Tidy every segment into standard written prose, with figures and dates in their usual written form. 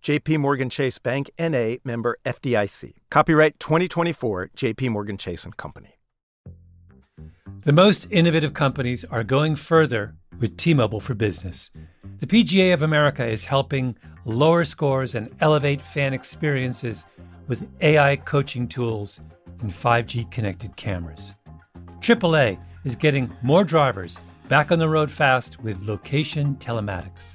J.P. Morgan Chase Bank, N.A., member FDIC. Copyright 2024, J.P. Morgan Chase & Company. The most innovative companies are going further with T-Mobile for Business. The PGA of America is helping lower scores and elevate fan experiences with AI coaching tools and 5G-connected cameras. AAA is getting more drivers back on the road fast with location telematics.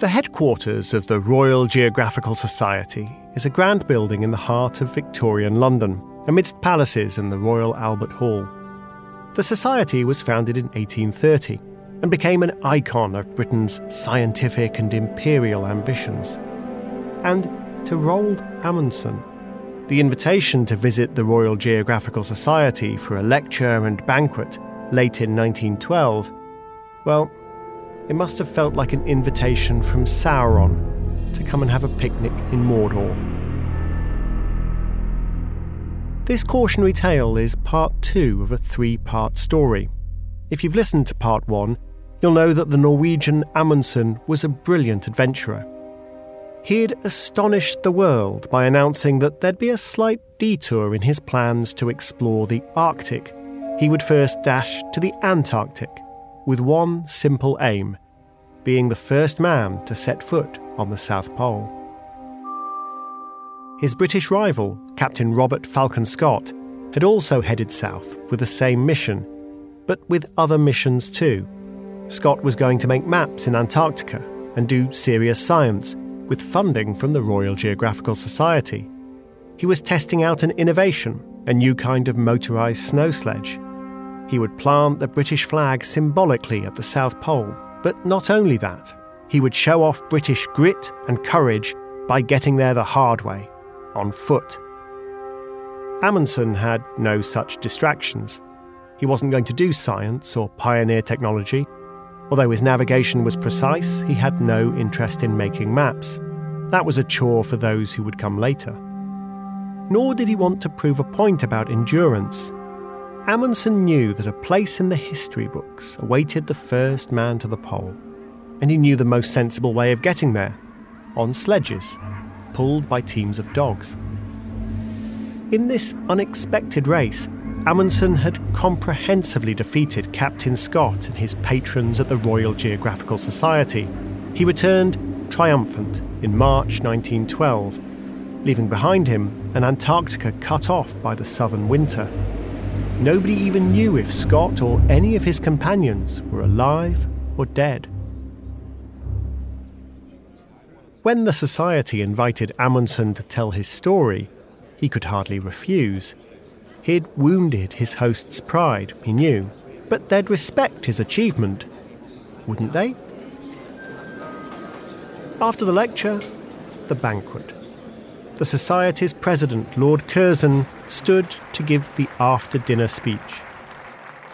The headquarters of the Royal Geographical Society is a grand building in the heart of Victorian London, amidst palaces and the Royal Albert Hall. The Society was founded in 1830 and became an icon of Britain's scientific and imperial ambitions. And to Roald Amundsen, the invitation to visit the Royal Geographical Society for a lecture and banquet late in 1912, well, it must have felt like an invitation from Sauron to come and have a picnic in Mordor. This cautionary tale is part two of a three-part story. If you've listened to part one, you'll know that the Norwegian Amundsen was a brilliant adventurer. He'd astonished the world by announcing that there'd be a slight detour in his plans to explore the Arctic. He would first dash to the Antarctic, with one simple aim, being the first man to set foot on the South Pole. His British rival, Captain Robert Falcon Scott, had also headed south with the same mission, but with other missions too. Scott was going to make maps in Antarctica and do serious science, with funding from the Royal Geographical Society. He was testing out an innovation, a new kind of motorised snow sledge. He would plant the British flag symbolically at the South Pole. But not only that, he would show off British grit and courage by getting there the hard way, on foot. Amundsen had no such distractions. He wasn't going to do science or pioneer technology. Although his navigation was precise, he had no interest in making maps. That was a chore for those who would come later. Nor did he want to prove a point about endurance. Amundsen knew that a place in the history books awaited the first man to the pole, and he knew the most sensible way of getting there, on sledges, pulled by teams of dogs. In this unexpected race, Amundsen had comprehensively defeated Captain Scott and his patrons at the Royal Geographical Society. He returned triumphant in March 1912, leaving behind him an Antarctica cut off by the southern winter. Nobody even knew if Scott or any of his companions were alive or dead. When the Society invited Amundsen to tell his story, he could hardly refuse. He'd wounded his host's pride, he knew, but they'd respect his achievement, wouldn't they? After the lecture, the banquet. The Society's president, Lord Curzon, stood to give the after-dinner speech.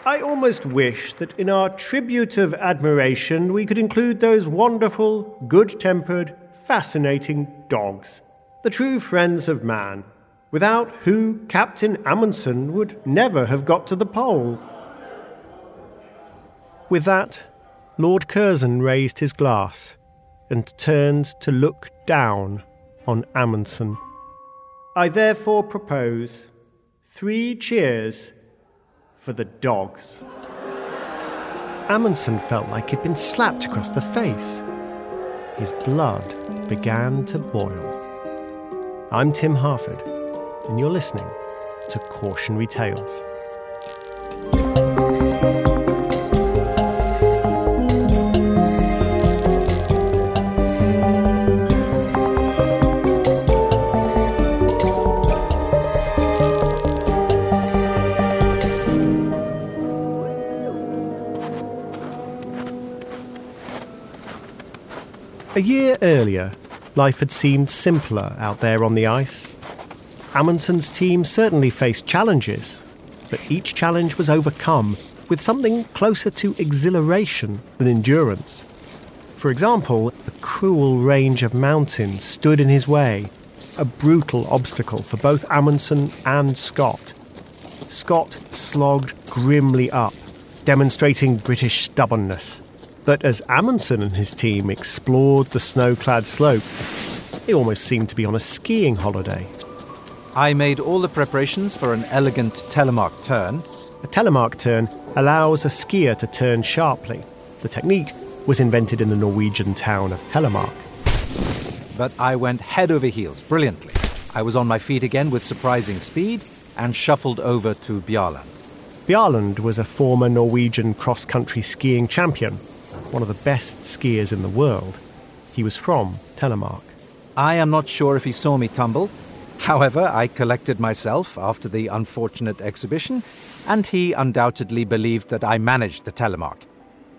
I almost wish that in our tribute of admiration we could include those wonderful, good-tempered, fascinating dogs, the true friends of man, without whom Captain Amundsen would never have got to the pole. With that, Lord Curzon raised his glass and turned to look down on Amundsen. I therefore propose 3 cheers for the dogs. Amundsen felt like he'd been slapped across the face. His blood began to boil. I'm Tim Harford, and you're listening to Cautionary Tales. A year earlier, life had seemed simpler out there on the ice. Amundsen's team certainly faced challenges, but each challenge was overcome with something closer to exhilaration than endurance. For example, a cruel range of mountains stood in his way, a brutal obstacle for both Amundsen and Scott. Scott slogged grimly up, demonstrating British stubbornness. But as Amundsen and his team explored the snow-clad slopes, it almost seemed to be on a skiing holiday. I made all the preparations for an elegant telemark turn. A telemark turn allows a skier to turn sharply. The technique was invented in the Norwegian town of Telemark. But I went head over heels brilliantly. I was on my feet again with surprising speed and shuffled over to Bjaaland. Bjaaland was a former Norwegian cross-country skiing champion, one of the best skiers in the world. He was from Telemark. I am not sure if he saw me tumble. However, I collected myself after the unfortunate exhibition, and he undoubtedly believed that I managed the Telemark.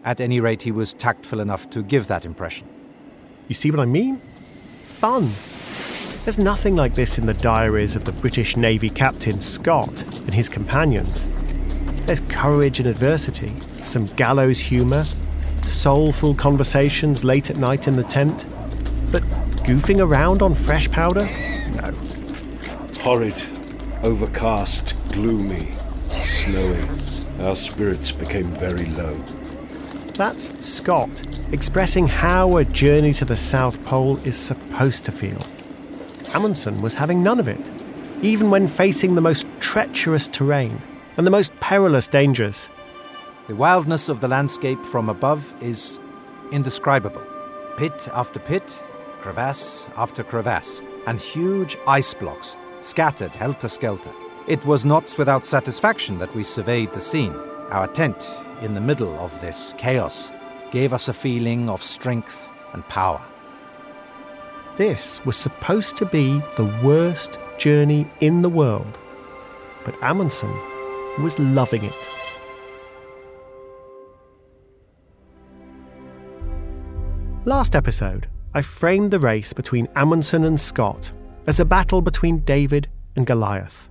At any rate, he was tactful enough to give that impression. You see what I mean? Fun. There's nothing like this in the diaries of the British Navy Captain Scott and his companions. There's courage in adversity, some gallows humour, soulful conversations late at night in the tent, but goofing around on fresh powder? No. Horrid, overcast, gloomy, snowy. Our spirits became very low. That's Scott expressing how a journey to the South Pole is supposed to feel. Amundsen was having none of it, even when facing the most treacherous terrain and the most perilous dangers. The wildness of the landscape from above is indescribable. Pit after pit, crevasse after crevasse, and huge ice blocks scattered helter-skelter. It was not without satisfaction that we surveyed the scene. Our tent, in the middle of this chaos, gave us a feeling of strength and power. This was supposed to be the worst journey in the world, but Amundsen was loving it. Last episode, I framed the race between Amundsen and Scott as a battle between David and Goliath.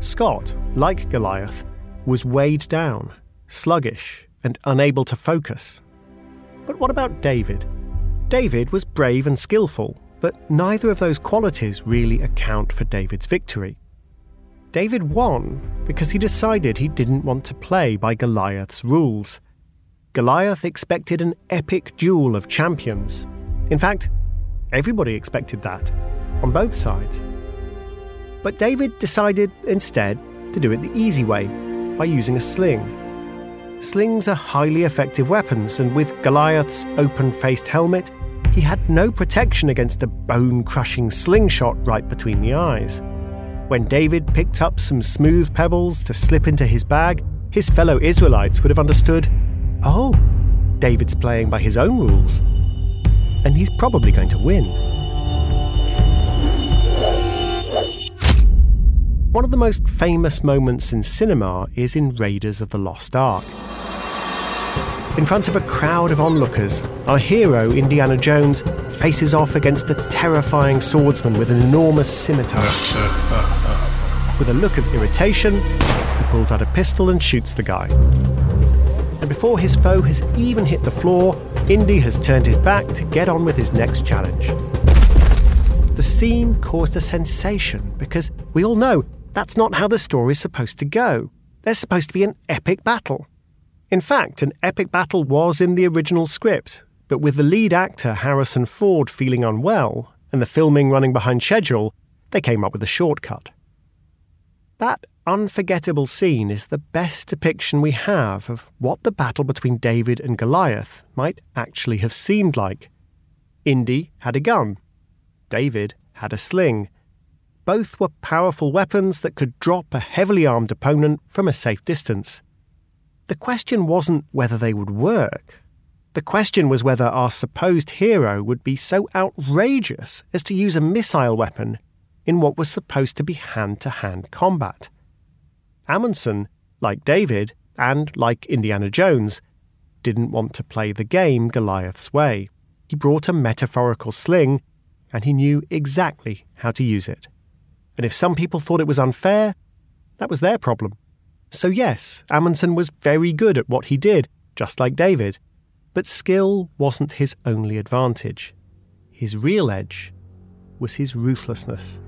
Scott, like Goliath, was weighed down, sluggish, and unable to focus. But what about David? David was brave and skillful, but neither of those qualities really account for David's victory. David won because he decided he didn't want to play by Goliath's rules. Goliath expected an epic duel of champions. In fact, everybody expected that, on both sides. But David decided instead to do it the easy way, by using a sling. Slings are highly effective weapons, and with Goliath's open-faced helmet, he had no protection against a bone-crushing slingshot right between the eyes. When David picked up some smooth pebbles to slip into his bag, his fellow Israelites would have understood, oh, David's playing by his own rules, and he's probably going to win. One of the most famous moments in cinema is in Raiders of the Lost Ark. In front of a crowd of onlookers, our hero, Indiana Jones, faces off against a terrifying swordsman with an enormous scimitar. With a look of irritation, he pulls out a pistol and shoots the guy. And before his foe has even hit the floor, Indy has turned his back to get on with his next challenge. The scene caused a sensation because we all know that's not how the story is supposed to go. There's supposed to be an epic battle. In fact, an epic battle was in the original script, but with the lead actor Harrison Ford feeling unwell and the filming running behind schedule, they came up with a shortcut. That unforgettable scene is the best depiction we have of what the battle between David and Goliath might actually have seemed like. Indy had a gun. David had a sling. Both were powerful weapons that could drop a heavily armed opponent from a safe distance. The question wasn't whether they would work. The question was whether our supposed hero would be so outrageous as to use a missile weapon in what was supposed to be hand-to-hand combat. Amundsen, like David and like Indiana Jones, didn't want to play the game Goliath's way. He brought a metaphorical sling, and he knew exactly how to use it. And if some people thought it was unfair, that was their problem. So yes, Amundsen was very good at what he did, just like David. But skill wasn't his only advantage. His real edge was his ruthlessness.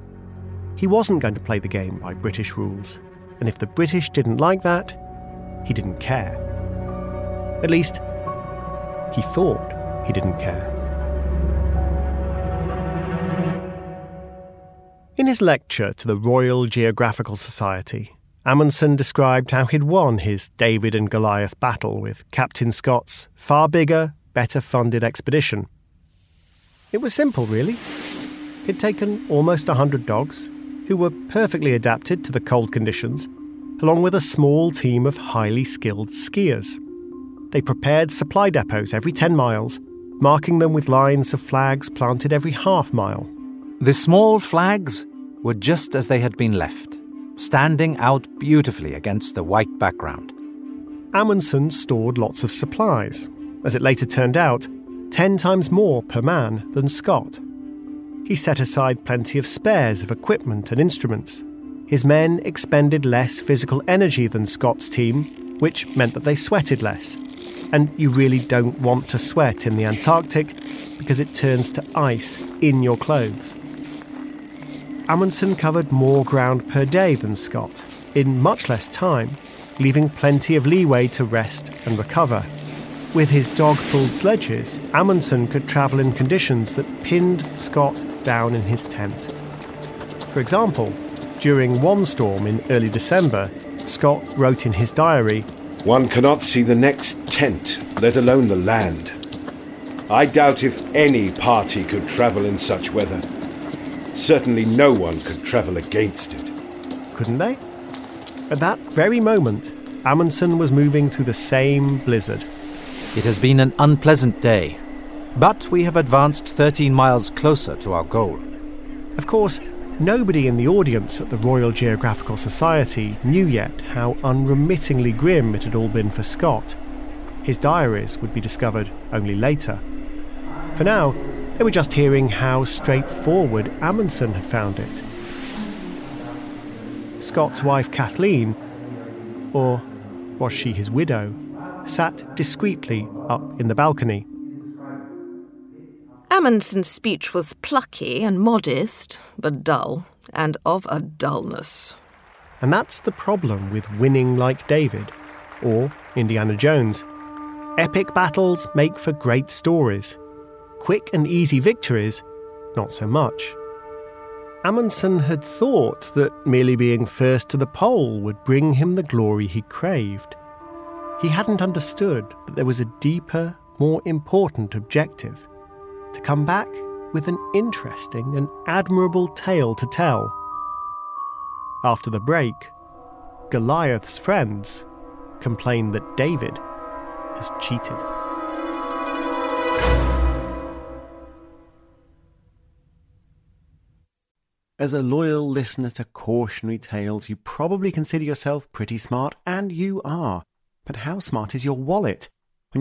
He wasn't going to play the game by British rules, and if the British didn't like that, he didn't care. At least, he thought he didn't care. In his lecture to the Royal Geographical Society, Amundsen described how he'd won his David and Goliath battle with Captain Scott's far bigger, better-funded expedition. It was simple, really. He'd taken almost 100 dogs, who were perfectly adapted to the cold conditions, along with a small team of highly skilled skiers. They prepared supply depots every 10 miles, marking them with lines of flags planted every half mile. The small flags were just as they had been left, standing out beautifully against the white background. Amundsen stored lots of supplies. As it later turned out, 10 times more per man than Scott. He set aside plenty of spares of equipment and instruments. His men expended less physical energy than Scott's team, which meant that they sweated less. And you really don't want to sweat in the Antarctic because it turns to ice in your clothes. Amundsen covered more ground per day than Scott, in much less time, leaving plenty of leeway to rest and recover. With his dog-pulled sledges, Amundsen could travel in conditions that pinned Scott down in his tent. For example, during one storm in early December, Scott wrote in his diary, "One cannot see the next tent, let alone the land. I doubt if any party could travel in such weather. Certainly no one could travel against it." Couldn't they? At that very moment, Amundsen was moving through the same blizzard. It has been an unpleasant day, but we have advanced 13 miles closer to our goal. Of course, nobody in the audience at the Royal Geographical Society knew yet how unremittingly grim it had all been for Scott. His diaries would be discovered only later. For now, they were just hearing how straightforward Amundsen had found it. Scott's wife Kathleen, or was she his widow, sat discreetly up in the balcony. Amundsen's speech was plucky and modest, but dull, and of a dullness. And that's the problem with winning like David, or Indiana Jones. Epic battles make for great stories. Quick and easy victories, not so much. Amundsen had thought that merely being first to the pole would bring him the glory he craved. He hadn't understood that there was a deeper, more important objective: to come back with an interesting and admirable tale to tell. After the break, Goliath's friends complained that David has cheated. As a loyal listener to cautionary tales, you probably consider yourself pretty smart, and you are. But how smart is your wallet? When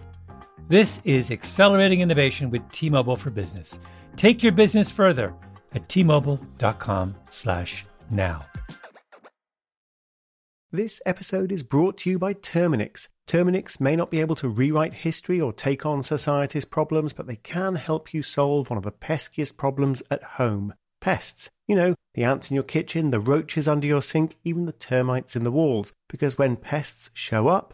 This is Accelerating Innovation with T-Mobile for Business. Take your business further at T-Mobile.com/now. This episode is brought to you by Terminix. Terminix may not be able to rewrite history or take on society's problems, but they can help you solve one of the peskiest problems at home. Pests. You know, the ants in your kitchen, the roaches under your sink, even the termites in the walls. Because when pests show up,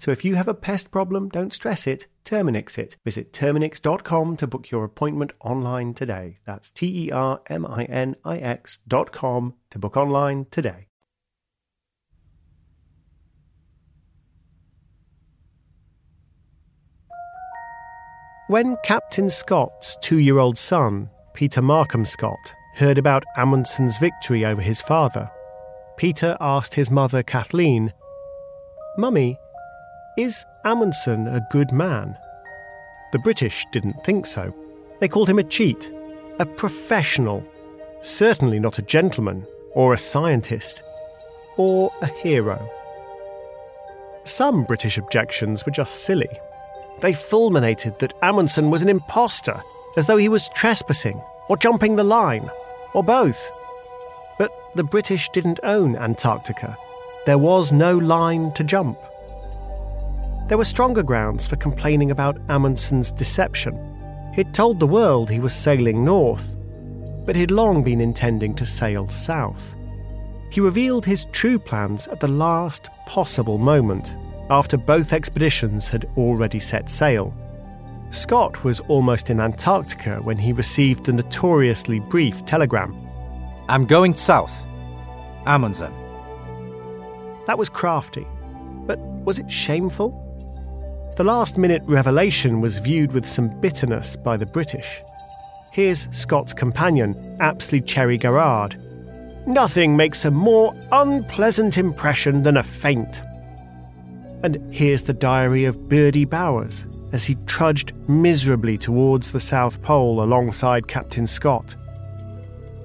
So if you have a pest problem, don't stress it, Terminix it. Visit Terminix.com to book your appointment online today. That's Terminix.com to book online today. When Captain Scott's 2-year-old son, Peter Markham Scott, heard about Amundsen's victory over his father, Peter asked his mother, Kathleen, "Mummy, is Amundsen a good man?" The British didn't think so. They called him a cheat, a professional, certainly not a gentleman or a scientist or a hero. Some British objections were just silly. They fulminated that Amundsen was an imposter, as though he was trespassing or jumping the line or both. But the British didn't own Antarctica. There was no line to jump. There were stronger grounds for complaining about Amundsen's deception. He'd told the world he was sailing north, but he'd long been intending to sail south. He revealed his true plans at the last possible moment, after both expeditions had already set sail. Scott was almost in Antarctica when he received the notoriously brief telegram. "I'm going south. Amundsen." That was crafty, but was it shameful? The last-minute revelation was viewed with some bitterness by the British. Here's Scott's companion, Apsley Cherry Garrard. "Nothing makes a more unpleasant impression than a feint." And here's the diary of Birdie Bowers as he trudged miserably towards the South Pole alongside Captain Scott.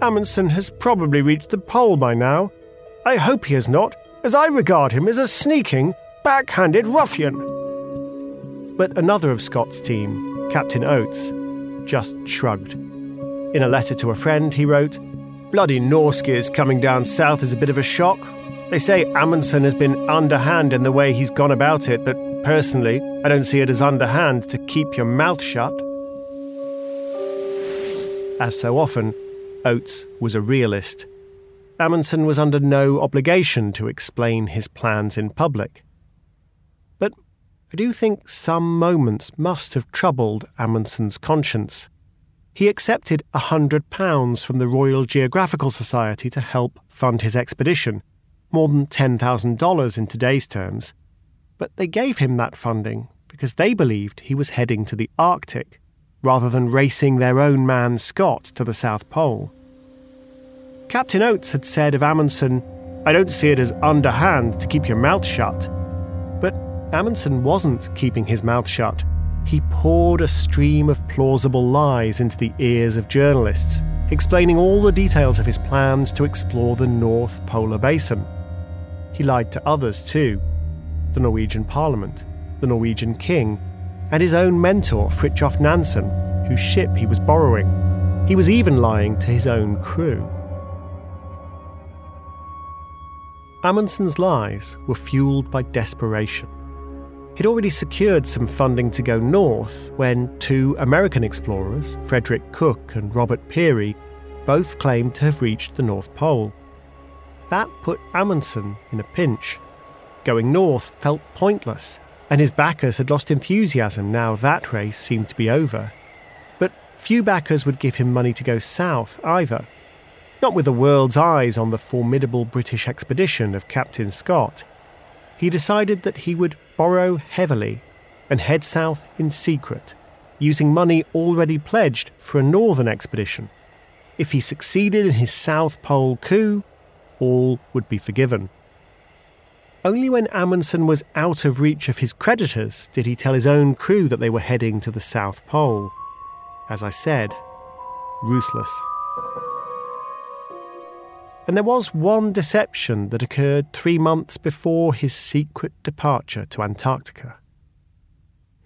"Amundsen has probably reached the pole by now. I hope he has not, as I regard him as a sneaking, backhanded ruffian." But another of Scott's team, Captain Oates, just shrugged. In a letter to a friend, he wrote, "Bloody Norskis coming down south is a bit of a shock. They say Amundsen has been underhand in the way he's gone about it, but personally, I don't see it as underhand to keep your mouth shut." As so often, Oates was a realist. Amundsen was under no obligation to explain his plans in public. I do think some moments must have troubled Amundsen's conscience. He accepted £100 from the Royal Geographical Society to help fund his expedition, more than $10,000 in today's terms. But they gave him that funding because they believed he was heading to the Arctic, rather than racing their own man Scott to the South Pole. Captain Oates had said of Amundsen, I don't see it as underhand to keep your mouth shut. But Amundsen wasn't keeping his mouth shut. He poured a stream of plausible lies into the ears of journalists, explaining all the details of his plans to explore the North Polar Basin. He lied to others too. The Norwegian Parliament, the Norwegian King, and his own mentor Fridtjof Nansen, whose ship he was borrowing. He was even lying to his own crew. Amundsen's lies were fueled by desperation. He'd already secured some funding to go north when two American explorers, Frederick Cook and Robert Peary, both claimed to have reached the North Pole. That put Amundsen in a pinch. Going north felt pointless, and his backers had lost enthusiasm now that race seemed to be over. But few backers would give him money to go south either. Not with the world's eyes on the formidable British expedition of Captain Scott. He decided that he would borrow heavily and head south in secret, using money already pledged for a northern expedition. If he succeeded in his South Pole coup, all would be forgiven. Only when Amundsen was out of reach of his creditors did he tell his own crew that they were heading to the South Pole. As I said, ruthless. And there was one deception that occurred 3 months before his secret departure to Antarctica.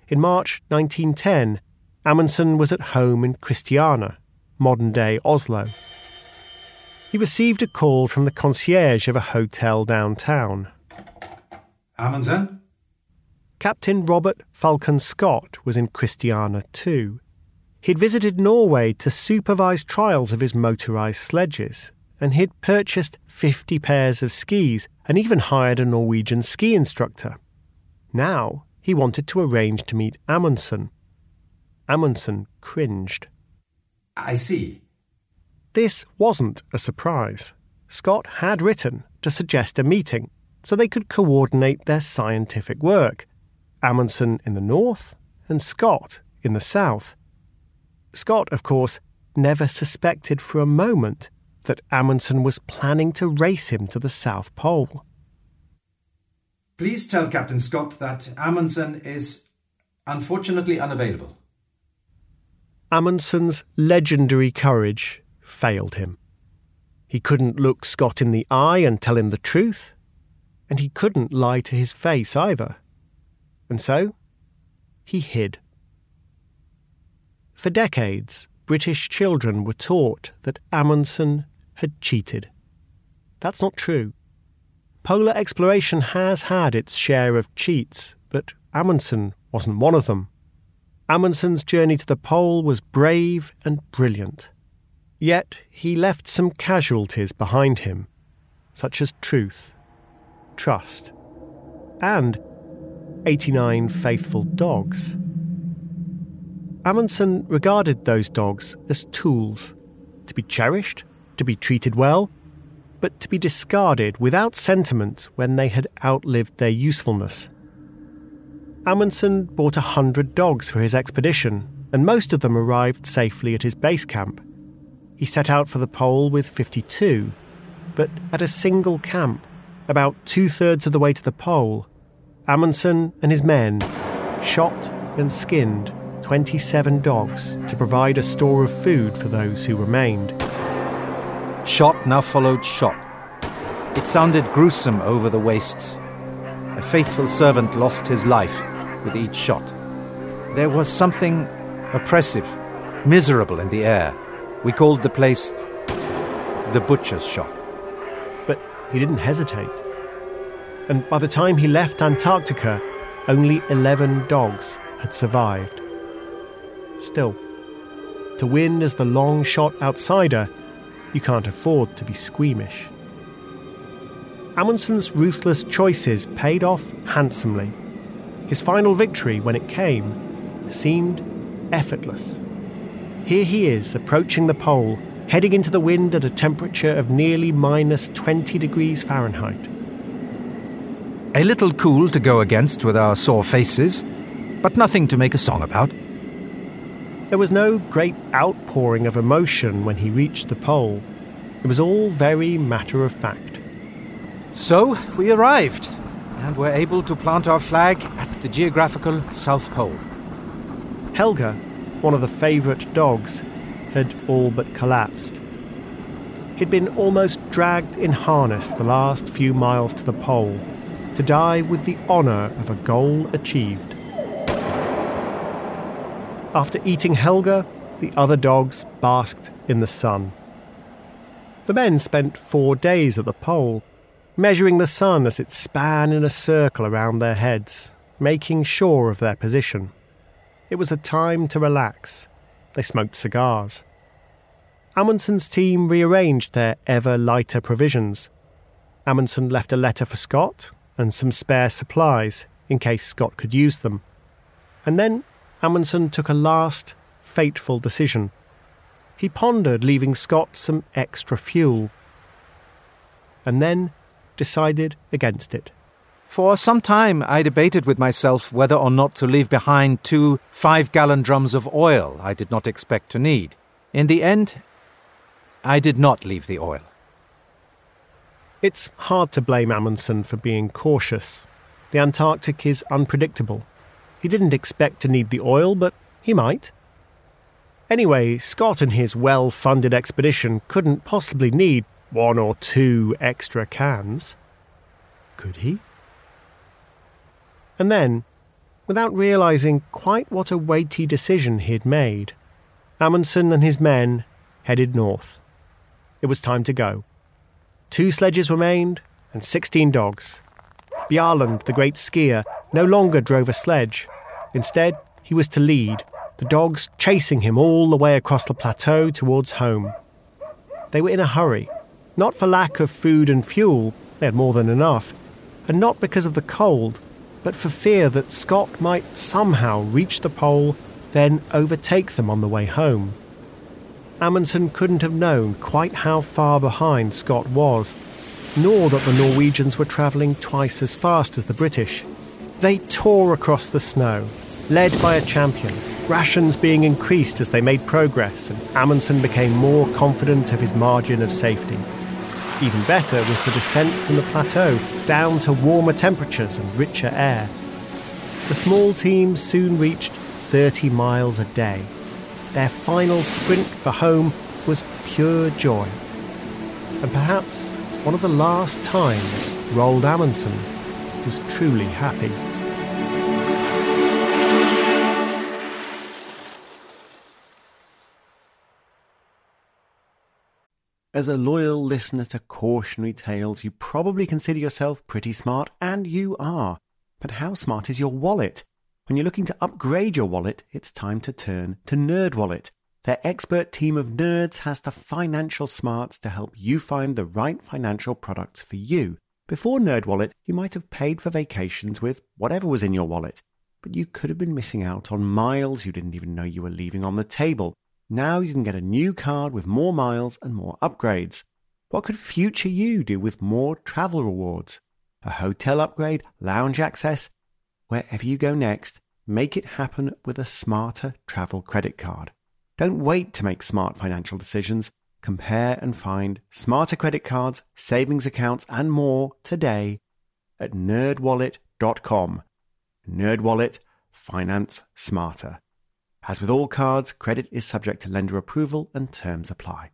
In March 1910, Amundsen was at home in Christiania, modern-day Oslo. He received a call from the concierge of a hotel downtown. Amundsen? Captain Robert Falcon Scott was in Christiania too. He'd visited Norway to supervise trials of his motorised sledges, and he'd purchased 50 pairs of skis and even hired a Norwegian ski instructor. Now he wanted to arrange to meet Amundsen. Amundsen cringed. I see. This wasn't a surprise. Scott had written to suggest a meeting so they could coordinate their scientific work. Amundsen in the north and Scott in the south. Scott, of course, never suspected for a moment that Amundsen was planning to race him to the South Pole. Please tell Captain Scott that Amundsen is unfortunately unavailable. Amundsen's legendary courage failed him. He couldn't look Scott in the eye and tell him the truth, and he couldn't lie to his face either. And so, he hid. For decades, British children were taught that Amundsen had cheated. That's not true. Polar exploration has had its share of cheats, but Amundsen wasn't one of them. Amundsen's journey to the pole was brave and brilliant. Yet he left some casualties behind him, such as truth, trust, and 89 faithful dogs. Amundsen regarded those dogs as tools, to be cherished, to be treated well, but to be discarded without sentiment when they had outlived their usefulness. Amundsen bought 100 dogs for his expedition, and most of them arrived safely at his base camp. He set out for the pole with 52, but at a single camp, about two-thirds of the way to the pole, Amundsen and his men shot and skinned 27 dogs to provide a store of food for those who remained. Shot now followed shot. It sounded gruesome over the wastes. A faithful servant lost his life with each shot. There was something oppressive, miserable in the air. We called the place the butcher's shop. But he didn't hesitate. And by the time he left Antarctica, only 11 dogs had survived. Still, to win as the long-shot outsider, you can't afford to be squeamish. Amundsen's ruthless choices paid off handsomely. His final victory, when it came, seemed effortless. Here he is, approaching the pole, heading into the wind at a temperature of nearly minus 20 degrees Fahrenheit. A little cool to go against with our sore faces, but nothing to make a song about. There was no great outpouring of emotion when he reached the pole. It was all very matter-of-fact. So we arrived and were able to plant our flag at the geographical South Pole. Helga, one of the favourite dogs, had all but collapsed. He'd been almost dragged in harness the last few miles to the pole, to die with the honour of a goal achieved. After eating Helga, the other dogs basked in the sun. The men spent 4 days at the pole, measuring the sun as it span in a circle around their heads, making sure of their position. It was a time to relax. They smoked cigars. Amundsen's team rearranged their ever-lighter provisions. Amundsen left a letter for Scott and some spare supplies in case Scott could use them. And then Amundsen took a last, fateful decision. He pondered leaving Scott some extra fuel, and then decided against it. For some time I debated with myself whether or not to leave behind 2 5-gallon drums of oil I did not expect to need. In the end, I did not leave the oil. It's hard to blame Amundsen for being cautious. The Antarctic is unpredictable. He didn't expect to need the oil, but he might. Anyway, Scott and his well-funded expedition couldn't possibly need 1 or 2 extra cans. Could he? And then, without realising quite what a weighty decision he'd made, Amundsen and his men headed north. It was time to go. 2 sledges remained and 16 dogs. Bjaaland, the great skier, no longer drove a sledge. Instead, he was to lead, the dogs chasing him all the way across the plateau towards home. They were in a hurry, not for lack of food and fuel, they had more than enough, and not because of the cold, but for fear that Scott might somehow reach the pole, then overtake them on the way home. Amundsen couldn't have known quite how far behind Scott was, nor that the Norwegians were travelling twice as fast as the British. They tore across the snow, led by a champion, rations being increased as they made progress, and Amundsen became more confident of his margin of safety. Even better was the descent from the plateau, down to warmer temperatures and richer air. The small team soon reached 30 miles a day. Their final sprint for home was pure joy. And perhaps one of the last times Roald Amundsen was truly happy. As a loyal listener to Cautionary Tales, you probably consider yourself pretty smart, and you are. But how smart is your wallet? When you're looking to upgrade your wallet, it's time to turn to NerdWallet. Their expert team of nerds has the financial smarts to help you find the right financial products for you. Before NerdWallet, you might have paid for vacations with whatever was in your wallet, but you could have been missing out on miles you didn't even know you were leaving on the table. Now you can get a new card with more miles and more upgrades. What could future you do with more travel rewards? A hotel upgrade, lounge access? Wherever you go next, make it happen with a smarter travel credit card. Don't wait to make smart financial decisions. Compare and find smarter credit cards, savings accounts and more today at nerdwallet.com. NerdWallet, finance smarter. As with all cards, credit is subject to lender approval and terms apply.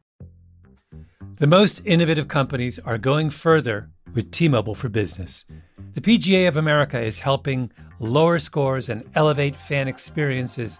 The most innovative companies are going further with T-Mobile for Business. The PGA of America is helping lower scores and elevate fan experiences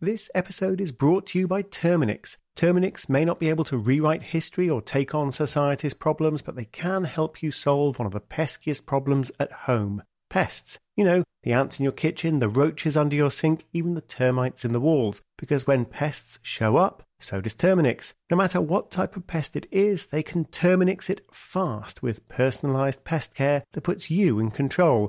This episode is brought to you by Terminix. Terminix may not be able to rewrite history or take on society's problems, but they can help you solve one of the peskiest problems at home. Pests. You know, the ants in your kitchen, the roaches under your sink, even the termites in the walls. Because when pests show up, So does Terminix. No matter what type of pest it is, they can Terminix it fast with personalised pest care that puts you in control.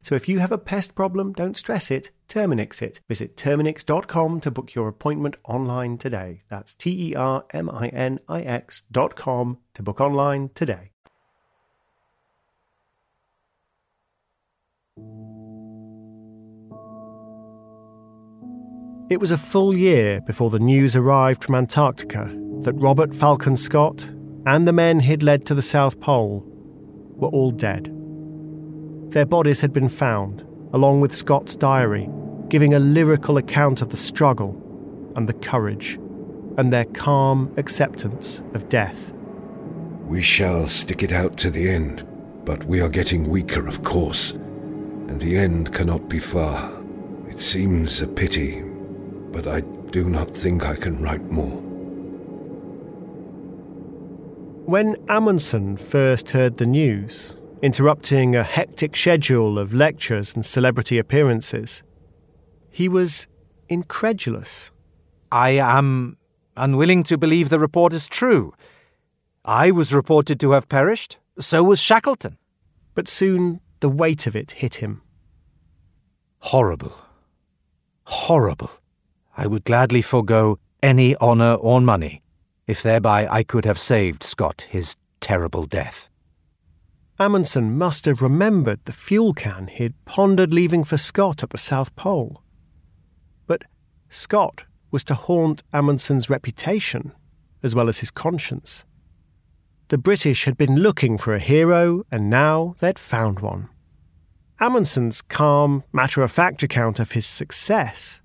So if you have a pest problem, don't stress it, Terminix it. Visit Terminix.com to book your appointment online today. That's Terminix.com to book online today. It was a full year before the news arrived from Antarctica that Robert Falcon Scott and the men he'd led to the South Pole were all dead. Their bodies had been found, along with Scott's diary, giving a lyrical account of the struggle and the courage and their calm acceptance of death. We shall stick it out to the end, but we are getting weaker, of course, and the end cannot be far. It seems a pity, but I do not think I can write more. When Amundsen first heard the news, interrupting a hectic schedule of lectures and celebrity appearances, he was incredulous. I am unwilling to believe the report is true. I was reported to have perished, so was Shackleton. But soon the weight of it hit him. Horrible. Horrible. I would gladly forego any honour or money, if thereby I could have saved Scott his terrible death. Amundsen must have remembered the fuel can he'd pondered leaving for Scott at the South Pole. But Scott was to haunt Amundsen's reputation, as well as his conscience. The British had been looking for a hero, and now they'd found one. Amundsen's calm, matter-of-fact account of his success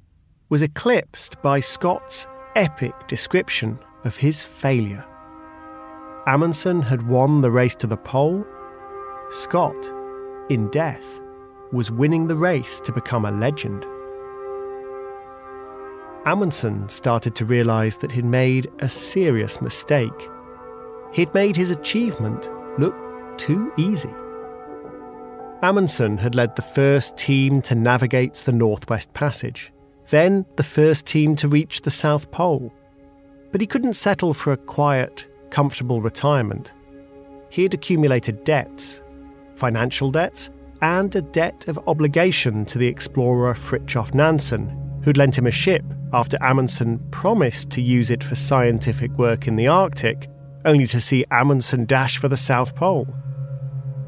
was eclipsed by Scott's epic description of his failure. Amundsen had won the race to the pole. Scott, in death, was winning the race to become a legend. Amundsen started to realise that he'd made a serious mistake. He'd made his achievement look too easy. Amundsen had led the first team to navigate the Northwest Passage, then the first team to reach the South Pole. But he couldn't settle for a quiet, comfortable retirement. He had accumulated debts, financial debts, and a debt of obligation to the explorer Fridtjof Nansen, who'd lent him a ship after Amundsen promised to use it for scientific work in the Arctic, only to see Amundsen dash for the South Pole.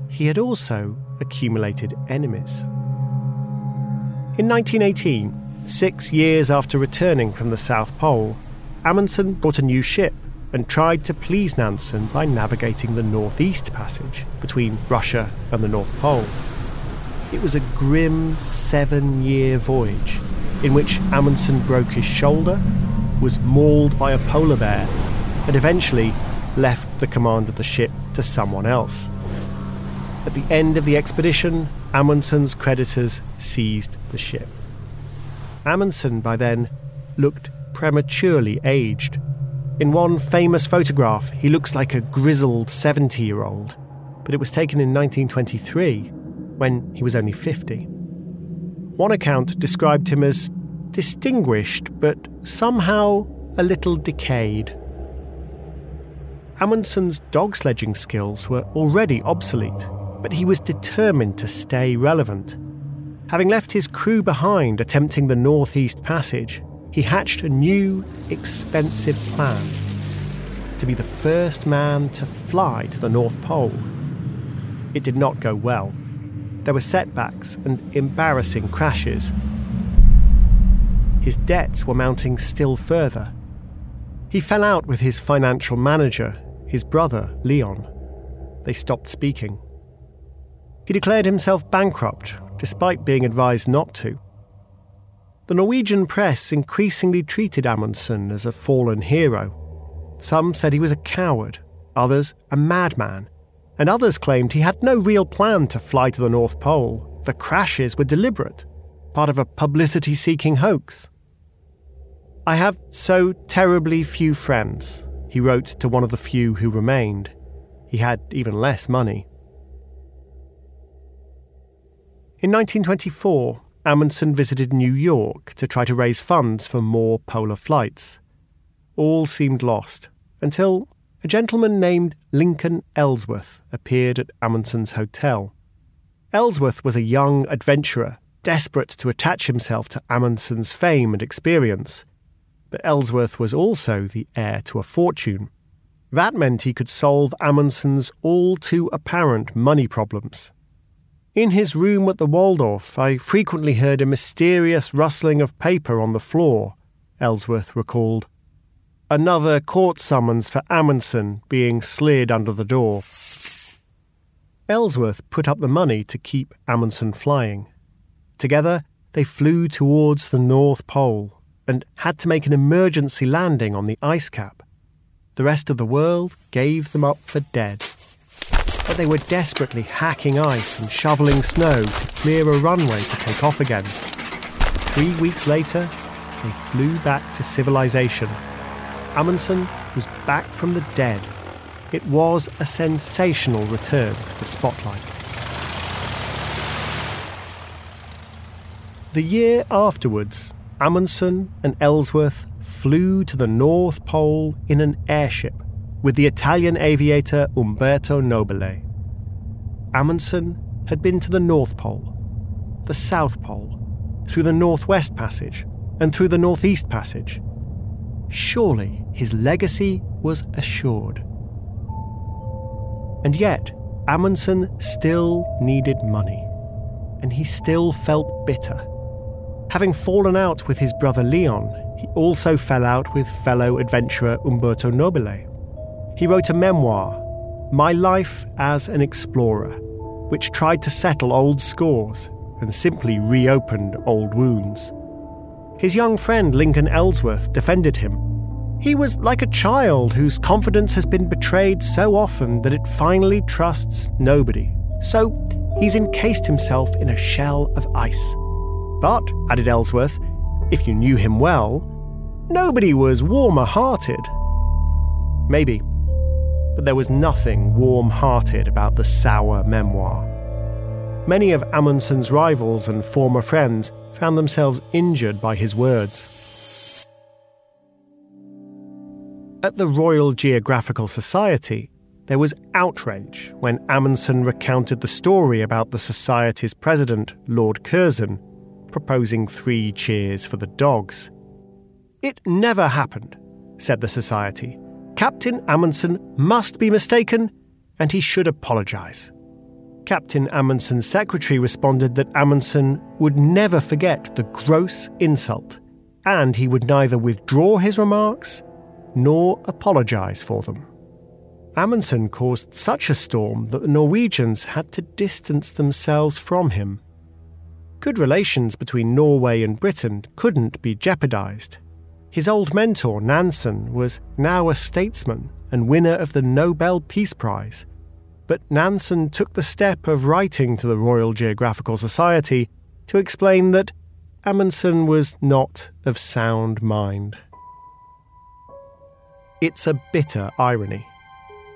He had also accumulated enemies. In 1918, 6 years after returning from the South Pole, Amundsen bought a new ship and tried to please Nansen by navigating the Northeast Passage between Russia and the North Pole. It was a grim 7-year voyage in which Amundsen broke his shoulder, was mauled by a polar bear, and eventually left the command of the ship to someone else. At the end of the expedition, Amundsen's creditors seized the ship. Amundsen, by then, looked prematurely aged. In one famous photograph, he looks like a grizzled 70-year-old, but it was taken in 1923, when he was only 50. One account described him as distinguished, but somehow a little decayed. Amundsen's dog sledging skills were already obsolete, but he was determined to stay relevant. Having left his crew behind attempting the Northeast Passage, he hatched a new, expensive plan to be the first man to fly to the North Pole. It did not go well. There were setbacks and embarrassing crashes. His debts were mounting still further. He fell out with his financial manager, his brother, Leon. They stopped speaking. He declared himself bankrupt, despite being advised not to. The Norwegian press increasingly treated Amundsen as a fallen hero. Some said he was a coward, others a madman, and others claimed he had no real plan to fly to the North Pole. The crashes were deliberate, part of a publicity-seeking hoax. "I have so terribly few friends," he wrote to one of the few who remained. He had even less money. In 1924, Amundsen visited New York to try to raise funds for more polar flights. All seemed lost, until a gentleman named Lincoln Ellsworth appeared at Amundsen's hotel. Ellsworth was a young adventurer, desperate to attach himself to Amundsen's fame and experience. But Ellsworth was also the heir to a fortune. That meant he could solve Amundsen's all-too-apparent money problems. "In his room at the Waldorf, I frequently heard a mysterious rustling of paper on the floor," Ellsworth recalled. "Another court summons for Amundsen being slid under the door." Ellsworth put up the money to keep Amundsen flying. Together, they flew towards the North Pole and had to make an emergency landing on the ice cap. The rest of the world gave them up for dead. But they were desperately hacking ice and shoveling snow to clear a runway to take off again. 3 weeks later, they flew back to civilization. Amundsen was back from the dead. It was a sensational return to the spotlight. The year afterwards, Amundsen and Ellsworth flew to the North Pole in an airship with the Italian aviator Umberto Nobile. Amundsen had been to the North Pole, the South Pole, through the Northwest Passage and through the Northeast Passage. Surely his legacy was assured. And yet, Amundsen still needed money, and he still felt bitter. Having fallen out with his brother Leon, he also fell out with fellow adventurer Umberto Nobile. He wrote a memoir, My Life as an Explorer, which tried to settle old scores and simply reopened old wounds. His young friend Lincoln Ellsworth defended him. "He was like a child whose confidence has been betrayed so often that it finally trusts nobody. So he's encased himself in a shell of ice. But," added Ellsworth, "if you knew him well, nobody was warmer-hearted." Maybe. But there was nothing warm-hearted about the sour memoir. Many of Amundsen's rivals and former friends found themselves injured by his words. At the Royal Geographical Society, there was outrage when Amundsen recounted the story about the Society's president, Lord Curzon, proposing 3 cheers for the dogs. "It never happened," said the Society. "Captain Amundsen must be mistaken, and he should apologise." Captain Amundsen's secretary responded that Amundsen would never forget the gross insult, and he would neither withdraw his remarks nor apologise for them. Amundsen caused such a storm that the Norwegians had to distance themselves from him. Good relations between Norway and Britain couldn't be jeopardised. His old mentor, Nansen, was now a statesman and winner of the Nobel Peace Prize. But Nansen took the step of writing to the Royal Geographical Society to explain that Amundsen was not of sound mind. It's a bitter irony.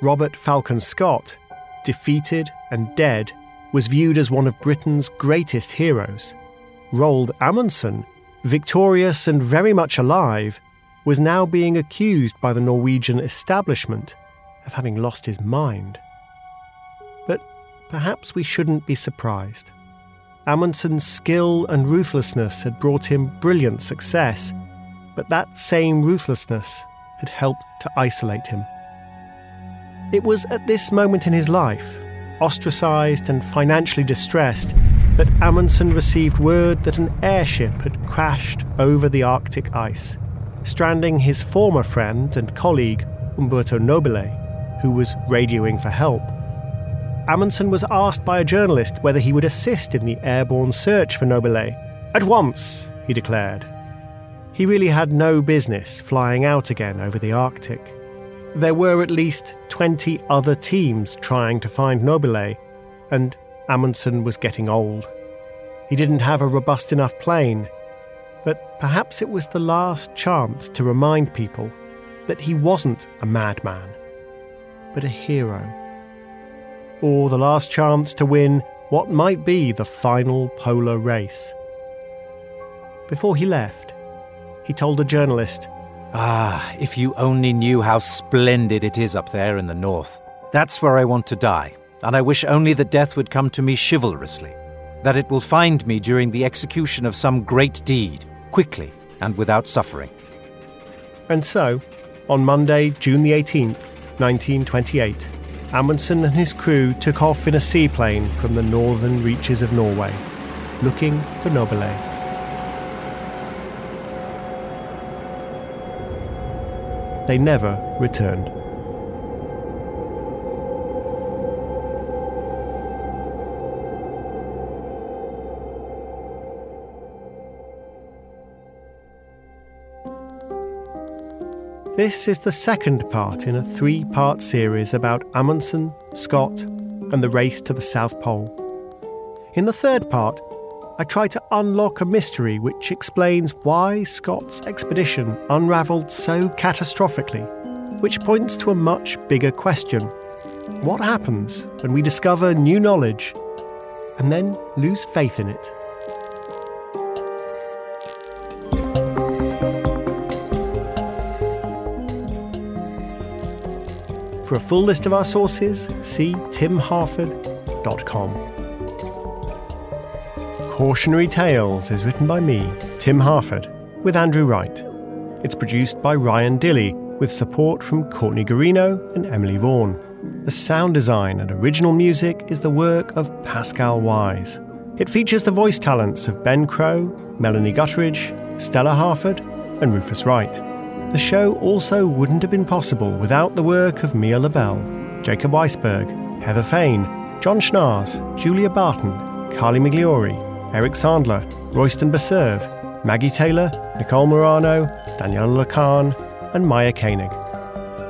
Robert Falcon Scott, defeated and dead, was viewed as one of Britain's greatest heroes. Roald Amundsen, victorious and very much alive, was now being accused by the Norwegian establishment of having lost his mind. But perhaps we shouldn't be surprised. Amundsen's skill and ruthlessness had brought him brilliant success, but that same ruthlessness had helped to isolate him. It was at this moment in his life, ostracised and financially distressed, that Amundsen received word that an airship had crashed over the Arctic ice, stranding his former friend and colleague Umberto Nobile, who was radioing for help. Amundsen was asked by a journalist whether he would assist in the airborne search for Nobile. "At once," he declared. He really had no business flying out again over the Arctic. There were at least 20 other teams trying to find Nobile, and Amundsen was getting old. He didn't have a robust enough plane, but perhaps it was the last chance to remind people that he wasn't a madman, but a hero. Or the last chance to win what might be the final polar race. Before he left, he told a journalist, "Ah, if you only knew how splendid it is up there in the north. That's where I want to die, and I wish only that death would come to me chivalrously, that it will find me during the execution of some great deed, quickly and without suffering." And so, on Monday, June the 18th, 1928, Amundsen and his crew took off in a seaplane from the northern reaches of Norway, looking for Nobile. They never returned. This is the second part in a three-part series about Amundsen, Scott, and the race to the South Pole. In the third part, I try to unlock a mystery which explains why Scott's expedition unravelled so catastrophically, which points to a much bigger question. What happens when we discover new knowledge and then lose faith in it? For a full list of our sources, see timharford.com. Cautionary Tales is written by me, Tim Harford, with Andrew Wright. It's produced by Ryan Dilley, with support from Courtney Guarino and Emily Vaughan. The sound design and original music is the work of Pascal Wise. It features the voice talents of Ben Crow, Melanie Gutteridge, Stella Harford, and Rufus Wright. The show also wouldn't have been possible without the work of Mia LaBelle, Jacob Weisberg, Heather Fain, John Schnars, Julia Barton, Carly Migliori, Eric Sandler, Royston Becerve, Maggie Taylor, Nicole Morano, Daniela Lacan, and Maya Koenig.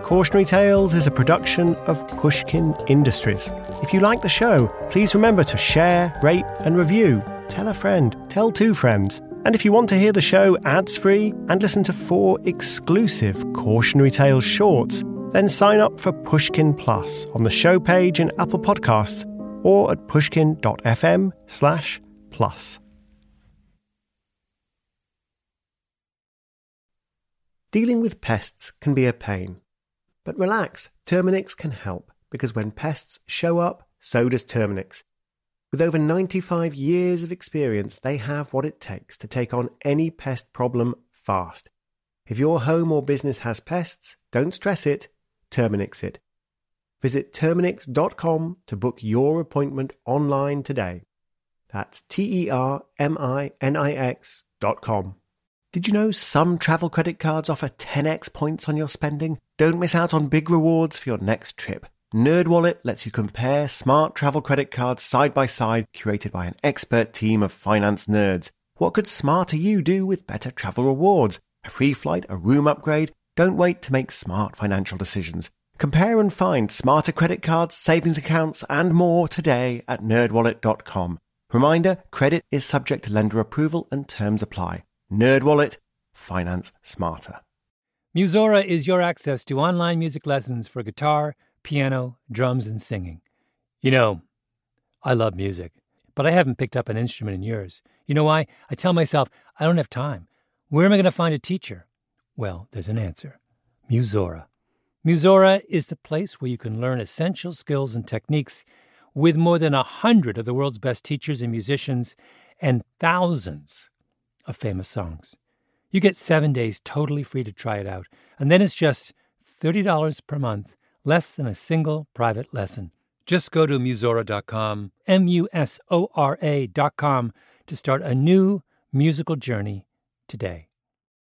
Cautionary Tales is a production of Pushkin Industries. If you like the show, please remember to share, rate, and review. Tell a friend, tell two friends. And if you want to hear the show ads-free and listen to 4 exclusive Cautionary Tales shorts, then sign up for Pushkin Plus on the show page in Apple Podcasts or at pushkin.fm/plus. Dealing with pests can be a pain. But relax, Terminix can help, because when pests show up, so does Terminix. With over 95 years of experience, they have what it takes to take on any pest problem fast. If your home or business has pests, don't stress it, Terminix it. Visit Terminix.com to book your appointment online today. That's Terminix.com. Did you know some travel credit cards offer 10x points on your spending? Don't miss out on big rewards for your next trip. NerdWallet lets you compare smart travel credit cards side by side, curated by an expert team of finance nerds. What could smarter you do with better travel rewards? A free flight, a room upgrade? Don't wait to make smart financial decisions. Compare and find smarter credit cards, savings accounts, and more today at nerdwallet.com. Reminder, credit is subject to lender approval and terms apply. NerdWallet, finance smarter. Musora is your access to online music lessons for guitar, piano, drums, and singing. You know, I love music, but I haven't picked up an instrument in years. You know why? I tell myself, I don't have time. Where am I going to find a teacher? Well, there's an answer. Musora. Musora is the place where you can learn essential skills and techniques with more than 100 of the world's best teachers and musicians and thousands of famous songs. You get 7 days totally free to try it out, and then it's just $30 per month, less than a single private lesson. Just go to Musora.com, Musora.com, to start a new musical journey today.